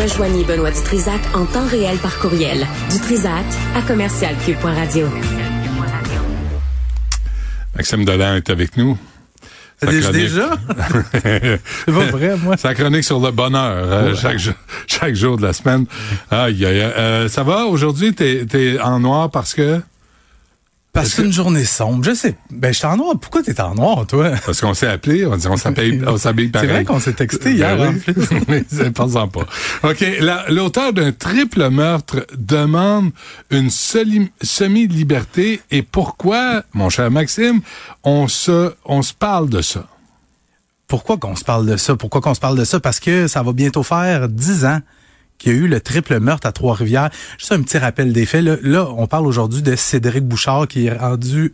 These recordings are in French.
Rejoignez Benoît Dutrisac en temps réel par courriel. Dutrisac à commercialq.radio. Maxime Delain est avec nous. Déjà? C'est pas vrai, moi. Sa chronique sur le bonheur, chaque jour de la semaine. Ça va, aujourd'hui, t'es en noir parce que... Parce qu'une journée sombre, je sais. Ben, je suis en noir. Pourquoi t'es en noir, toi? Parce qu'on s'est appelé, on dit, on s'appelle, on s'habille pareil. C'est vrai qu'on s'est texté hier, en plus. Mais c'est pas ça. OK. L'auteur d'un triple meurtre demande une semi-liberté. Et pourquoi, mon cher Maxime, on se parle de ça? Pourquoi qu'on se parle de ça? Parce que ça va bientôt faire 10 ans. Qu'il y a eu le triple meurtre à Trois-Rivières. Juste un petit rappel des faits. Là, on parle aujourd'hui de Cédric Bouchard qui est âgé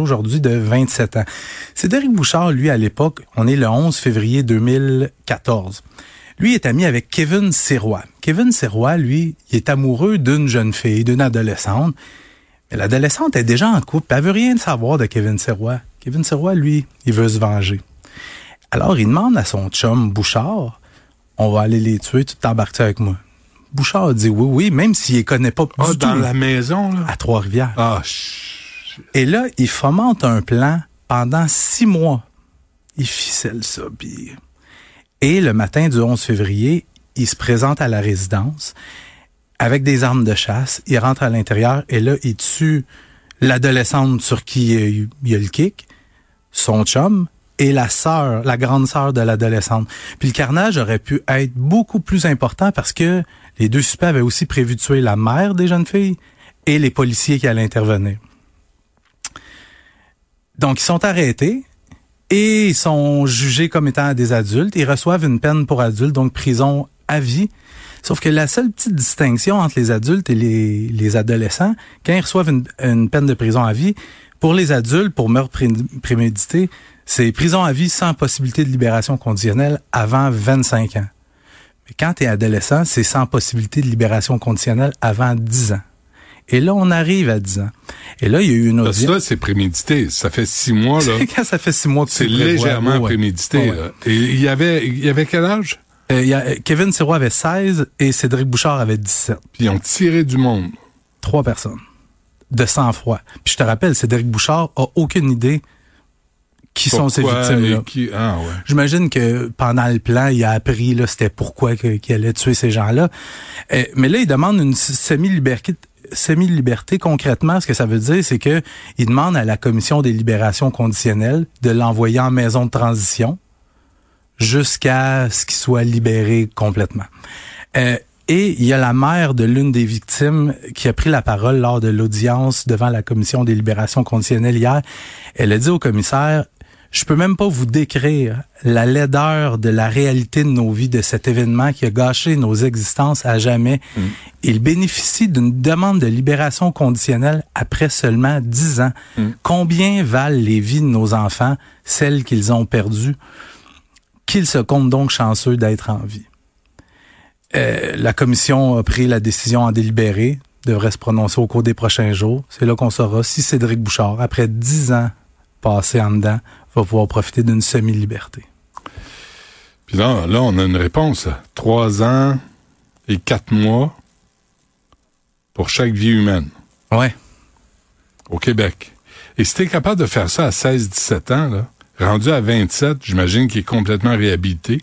aujourd'hui de 27 ans. Cédric Bouchard, lui, à l'époque, on est le 11 février 2014. Lui est ami avec Kevin Sirois. Kevin Sirois, lui, il est amoureux d'une jeune fille, d'une adolescente. Mais l'adolescente est déjà en couple. Elle veut rien savoir de Kevin Sirois. Kevin Sirois, lui, il veut se venger. Alors, il demande à son chum Bouchard... On va aller les tuer, tu t'embarques avec moi. Bouchard dit oui, même s'il les connaît pas du tout. Dans la maison, là? À Trois-Rivières. Et là, il fomente un plan pendant 6 mois. Il ficelle ça, puis... Et le matin du 11 février, il se présente à la résidence avec des armes de chasse. Il rentre à l'intérieur et là, il tue l'adolescente sur qui il a le kick, son chum, et la sœur, la grande sœur de l'adolescente. Puis le carnage aurait pu être beaucoup plus important parce que les deux suspects avaient aussi prévu de tuer la mère des jeunes filles et les policiers qui allaient intervenir. Donc, ils sont arrêtés et ils sont jugés comme étant des adultes. Ils reçoivent une peine pour adultes, donc prison à vie. Sauf que la seule petite distinction entre les adultes et les adolescents, quand ils reçoivent une peine de prison à vie, pour les adultes, pour meurtre prémédité, c'est prison à vie sans possibilité de libération conditionnelle avant 25 ans. Mais quand t'es adolescent, c'est sans possibilité de libération conditionnelle avant 10 ans. Et là, on arrive à 10 ans. Et là, il y a eu une audience. Parce que là, c'est prémédité. Ça fait 6 mois, là. Quand ça fait 6 mois que c'est légèrement prémédité. Ouais. Là. Et il y avait quel âge? Kevin Sirois avait 16 et Cédric Bouchard avait 17. Puis ils ont tiré du monde. 3 personnes. De sang-froid. Puis je te rappelle, Cédric Bouchard a aucune idée qui pourquoi sont ces victimes-là. Ouais. J'imagine que pendant le plan, il a appris, là, c'était pourquoi qu'il allait tuer ces gens-là. Mais là, il demande une semi-liberté. Concrètement, ce que ça veut dire, c'est que il demande à la Commission des libérations conditionnelles de l'envoyer en maison de transition jusqu'à ce qu'il soit libéré complètement. Et il y a la mère de l'une des victimes qui a pris la parole lors de l'audience devant la Commission des libérations conditionnelles hier. Elle a dit au commissaire, « Je peux même pas vous décrire la laideur de la réalité de nos vies, de cet événement qui a gâché nos existences à jamais. » Il bénéficie d'une demande de libération conditionnelle après seulement 10 ans. Combien valent les vies de nos enfants, celles qu'ils ont perdues, qu'ils se comptent donc chanceux d'être en vie. » La commission a pris la décision en délibéré, devrait se prononcer au cours des prochains jours. C'est là qu'on saura si Cédric Bouchard, après 10 ans passés en dedans, va pouvoir profiter d'une semi-liberté. Puis là, on a une réponse. 3 ans et 4 mois pour chaque vie humaine. Ouais. Au Québec. Et si t'es capable de faire ça à 16-17 ans, là, Rendu à 27, j'imagine qu'il est complètement réhabilité.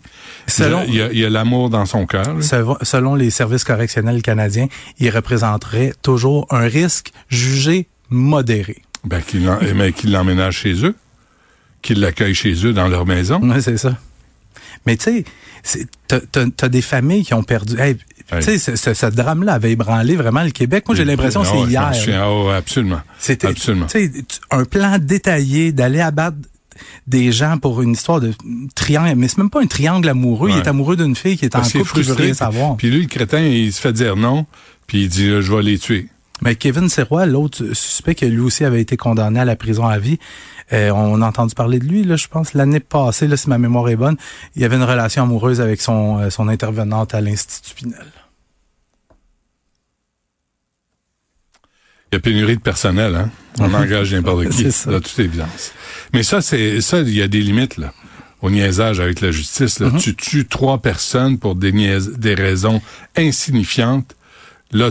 Il y a l'amour dans son cœur. Selon les services correctionnels canadiens, il représenterait toujours un risque jugé modéré. Ben, qu'ils l'emménagent chez eux, qu'ils l'accueillent chez eux dans leur maison. Oui, c'est ça. Mais tu sais, t'as des familles qui ont perdu... Hey, tu sais, ce drame-là avait ébranlé vraiment le Québec. Moi, j'ai l'impression que c'est hier. Oh, absolument. C'était, absolument. Tu sais, un plan détaillé d'aller abattre des gens pour une histoire de triangle, mais c'est même pas un triangle amoureux. Ouais. Il est amoureux d'une fille qui est en couple, qui veut rien savoir. Puis lui, le crétin, il se fait dire non, puis il dit « je vais les tuer ». Mais Kevin Sirois, l'autre suspect que lui aussi avait été condamné à la prison à vie, on a entendu parler de lui, là, je pense, l'année passée, là, si ma mémoire est bonne, il y avait une relation amoureuse avec son intervenante à l'Institut Pinel. Il y a pénurie de personnel, hein? On engage n'importe qui, de toute évidence. Mais ça, il y a des limites, là. Au niaisage avec la justice, là. Mm-hmm. Tu tues 3 personnes pour des raisons insignifiantes. Là,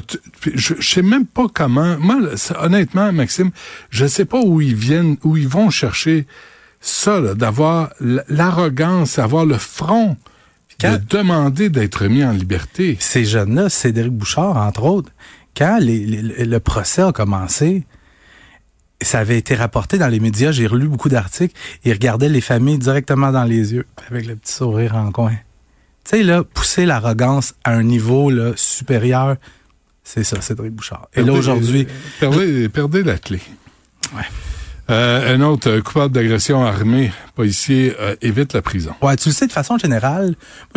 je sais même pas comment. Moi, là, honnêtement, Maxime, je sais pas où ils vont chercher ça, là, d'avoir l'arrogance, avoir le front de demander d'être mis en liberté. Ces jeunes-là, Cédric Bouchard, entre autres, quand le procès a commencé, ça avait été rapporté dans les médias. J'ai relu beaucoup d'articles. Ils regardaient les familles directement dans les yeux, avec le petit sourire en coin. Tu sais, là, pousser l'arrogance à un niveau là, supérieur. C'est ça, Cédric Bouchard. Et là, aujourd'hui... Perdez la clé. Ouais. Un autre coupable d'agression armée, policier, évite la prison. Ouais, tu le sais, de façon générale,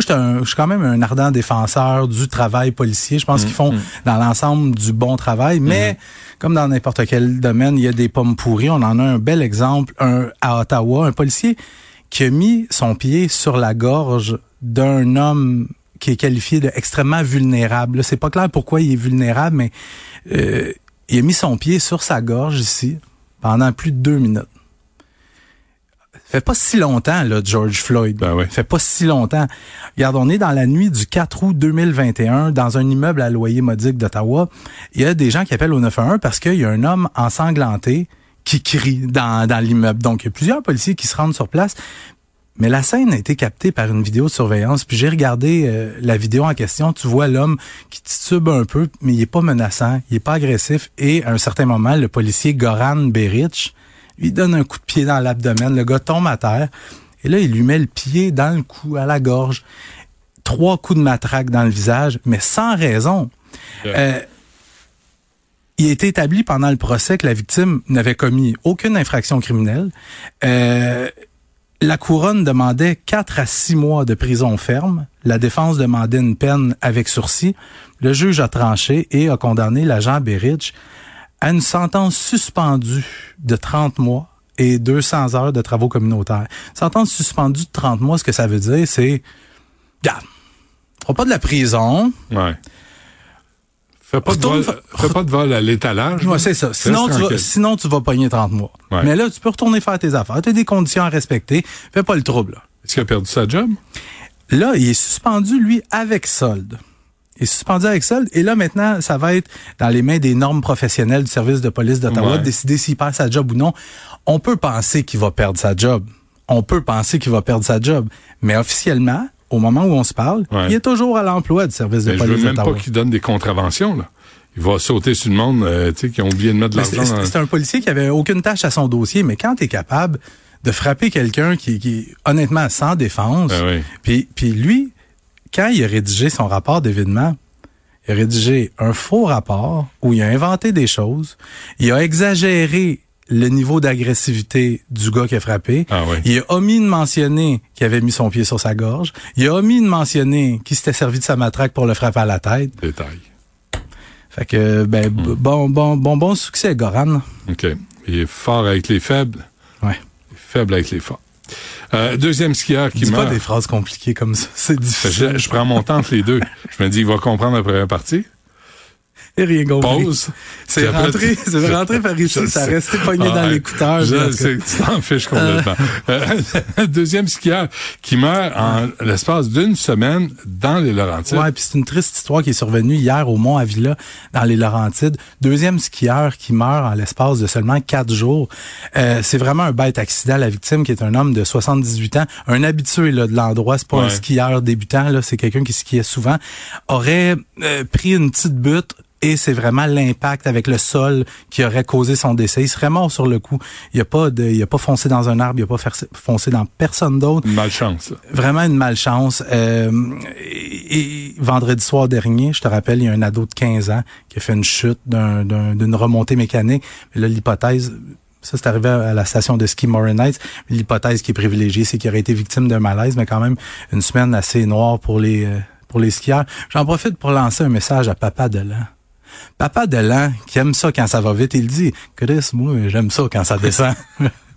moi, je suis quand même un ardent défenseur du travail policier. Je pense qu'ils font dans l'ensemble du bon travail, mais comme dans n'importe quel domaine, il y a des pommes pourries. On en a un bel exemple à Ottawa, un policier qui a mis son pied sur la gorge d'un homme qui est qualifié d'extrêmement vulnérable. Là, c'est pas clair pourquoi il est vulnérable, mais il a mis son pied sur sa gorge ici pendant plus de 2 minutes. Ça fait pas si longtemps, là, George Floyd. Ben oui. Ça fait pas si longtemps. Regarde, on est dans la nuit du 4 août 2021, dans un immeuble à loyer modique d'Ottawa. Il y a des gens qui appellent au 911 parce qu'il y a un homme ensanglanté qui crie dans l'immeuble. Donc, il y a plusieurs policiers qui se rendent sur place. Mais la scène a été captée par une vidéo de surveillance. Puis j'ai regardé la vidéo en question. Tu vois l'homme qui titube un peu, mais il est pas menaçant, il est pas agressif. Et à un certain moment, le policier Goran Berich lui donne un coup de pied dans l'abdomen. Le gars tombe à terre. Et là, il lui met le pied dans le cou, à la gorge. 3 coups de matraque dans le visage, mais sans raison. Il a été établi pendant le procès que la victime n'avait commis aucune infraction criminelle. La couronne demandait 4 à 6 mois de prison ferme. La défense demandait une peine avec sursis. Le juge a tranché et a condamné l'agent Berich à une sentence suspendue de 30 mois et 200 heures de travaux communautaires. Sentence suspendue de 30 mois, ce que ça veut dire, c'est... Regarde, on fera pas de la prison. Ouais. Fais pas de vol à l'étalage. Ouais, c'est ça. Sinon, tu vas pogner 30 mois. Ouais. Mais là, tu peux retourner faire tes affaires. Tu as des conditions à respecter. Fais pas le trouble. Est-ce qu'il a perdu sa job? Là, il est suspendu, lui, avec solde. Il est suspendu avec solde. Et là, maintenant, ça va être dans les mains des normes professionnelles du service de police d'Ottawa de décider s'il perd sa job ou non. On peut penser qu'il va perdre sa job. Mais officiellement... Au moment où on se parle, il est toujours à l'emploi du service de police. Je veux même pas qu'il donne des contraventions, là. Il va sauter sur le monde, tu sais, qui ont oublié de mettre de l'argent. C'est un policier qui avait aucune tâche à son dossier, mais quand t'es capable de frapper quelqu'un qui honnêtement, sans défense, puis lui, quand il a rédigé son rapport d'événement, il a rédigé un faux rapport où il a inventé des choses, il a exagéré le niveau d'agressivité du gars qui a frappé. Ah oui. Il a omis de mentionner qu'il avait mis son pied sur sa gorge. Il a omis de mentionner qu'il s'était servi de sa matraque pour le frapper à la tête. Détail. Fait que, bon succès, Goran. OK. Il est fort avec les faibles. Ouais. Il est faible avec les forts. Deuxième skieur qui meurt. Dis pas des phrases compliquées comme ça. C'est difficile. Je prends mon temps entre les deux. Je me dis, il va comprendre après la partie. rien compris. Pause. C'est rentré par ici, ça a resté pogné dans l'écouteur. Tu t'en fiches complètement. Deuxième skieur qui meurt en l'espace d'une semaine dans les Laurentides. Ouais, puis c'est une triste histoire qui est survenue hier au Mont-Avila, dans les Laurentides. Deuxième skieur qui meurt en l'espace de seulement 4 jours. C'est vraiment un bête accident. La victime, qui est un homme de 78 ans, un habitué là, de l'endroit, c'est pas un skieur débutant, là, c'est quelqu'un qui skiait souvent, aurait pris une petite butte. Et c'est vraiment l'impact avec le sol qui aurait causé son décès. Il serait mort sur le coup. Il a pas foncé dans un arbre, il a pas foncé dans personne d'autre. Une malchance. Vraiment une malchance. Et vendredi soir dernier, je te rappelle, il y a un ado de 15 ans qui a fait une chute d'une remontée mécanique. Mais là, l'hypothèse... Ça, c'est arrivé à la station de ski Morin-Heights. L'hypothèse qui est privilégiée, c'est qu'il aurait été victime d'un malaise, mais quand même une semaine assez noire pour les skieurs. J'en profite pour lancer un message à Papa Delan. Papa Delan, qui aime ça quand ça va vite, il dit « Chris, moi, j'aime ça quand ça descend. »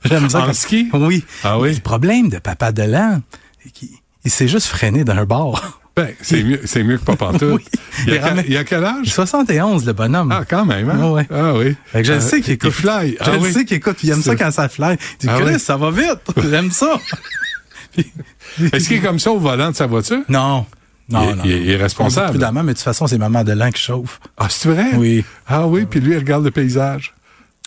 J'aime ça. En ski? Oui. Ah oui? Le problème de Papa Delan, c'est qu'il s'est juste freiné d'un bord. Ben, c'est mieux que pas pantoute. Oui. Il y a quel âge? 71, le bonhomme. Ah, quand même, hein? Ouais. Ah oui. Fait que je le sais qu'il écoute. Il fly. Je le sais qu'il écoute, puis il aime ça quand ça fly. Il dit, ça va vite. J'aime ça. Est-ce qu'il est comme ça au volant de sa voiture? Non. Non. Il est responsable. Prudemment, mais de toute façon, c'est Maman Delan qui chauffe. Ah, c'est vrai? Oui. Ah oui, puis lui, il regarde le paysage.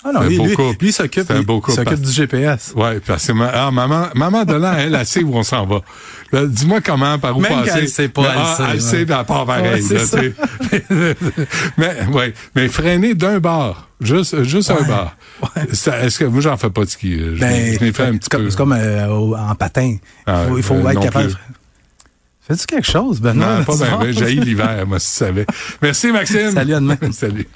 Ah non, lui s'occupe du GPS. Oui, parce que maman Delan, elle sait où on s'en va. Là, dis-moi comment, par où même passer. Même qu'elle sait pas, elle sait. Elle sait, elle part pareil. Ouais, là, mais freiner d'un bord. Juste un bar. Ouais. Est-ce que moi, j'en fais pas de ski. Je l'ai fait un petit peu. C'est comme en patin. Il faut être capable... Plus. Fais-tu quelque chose, Benoît? Non, pas bien. J'haïs l'hiver, moi, si tu savais. Merci, Maxime. Salut, à demain. Salut.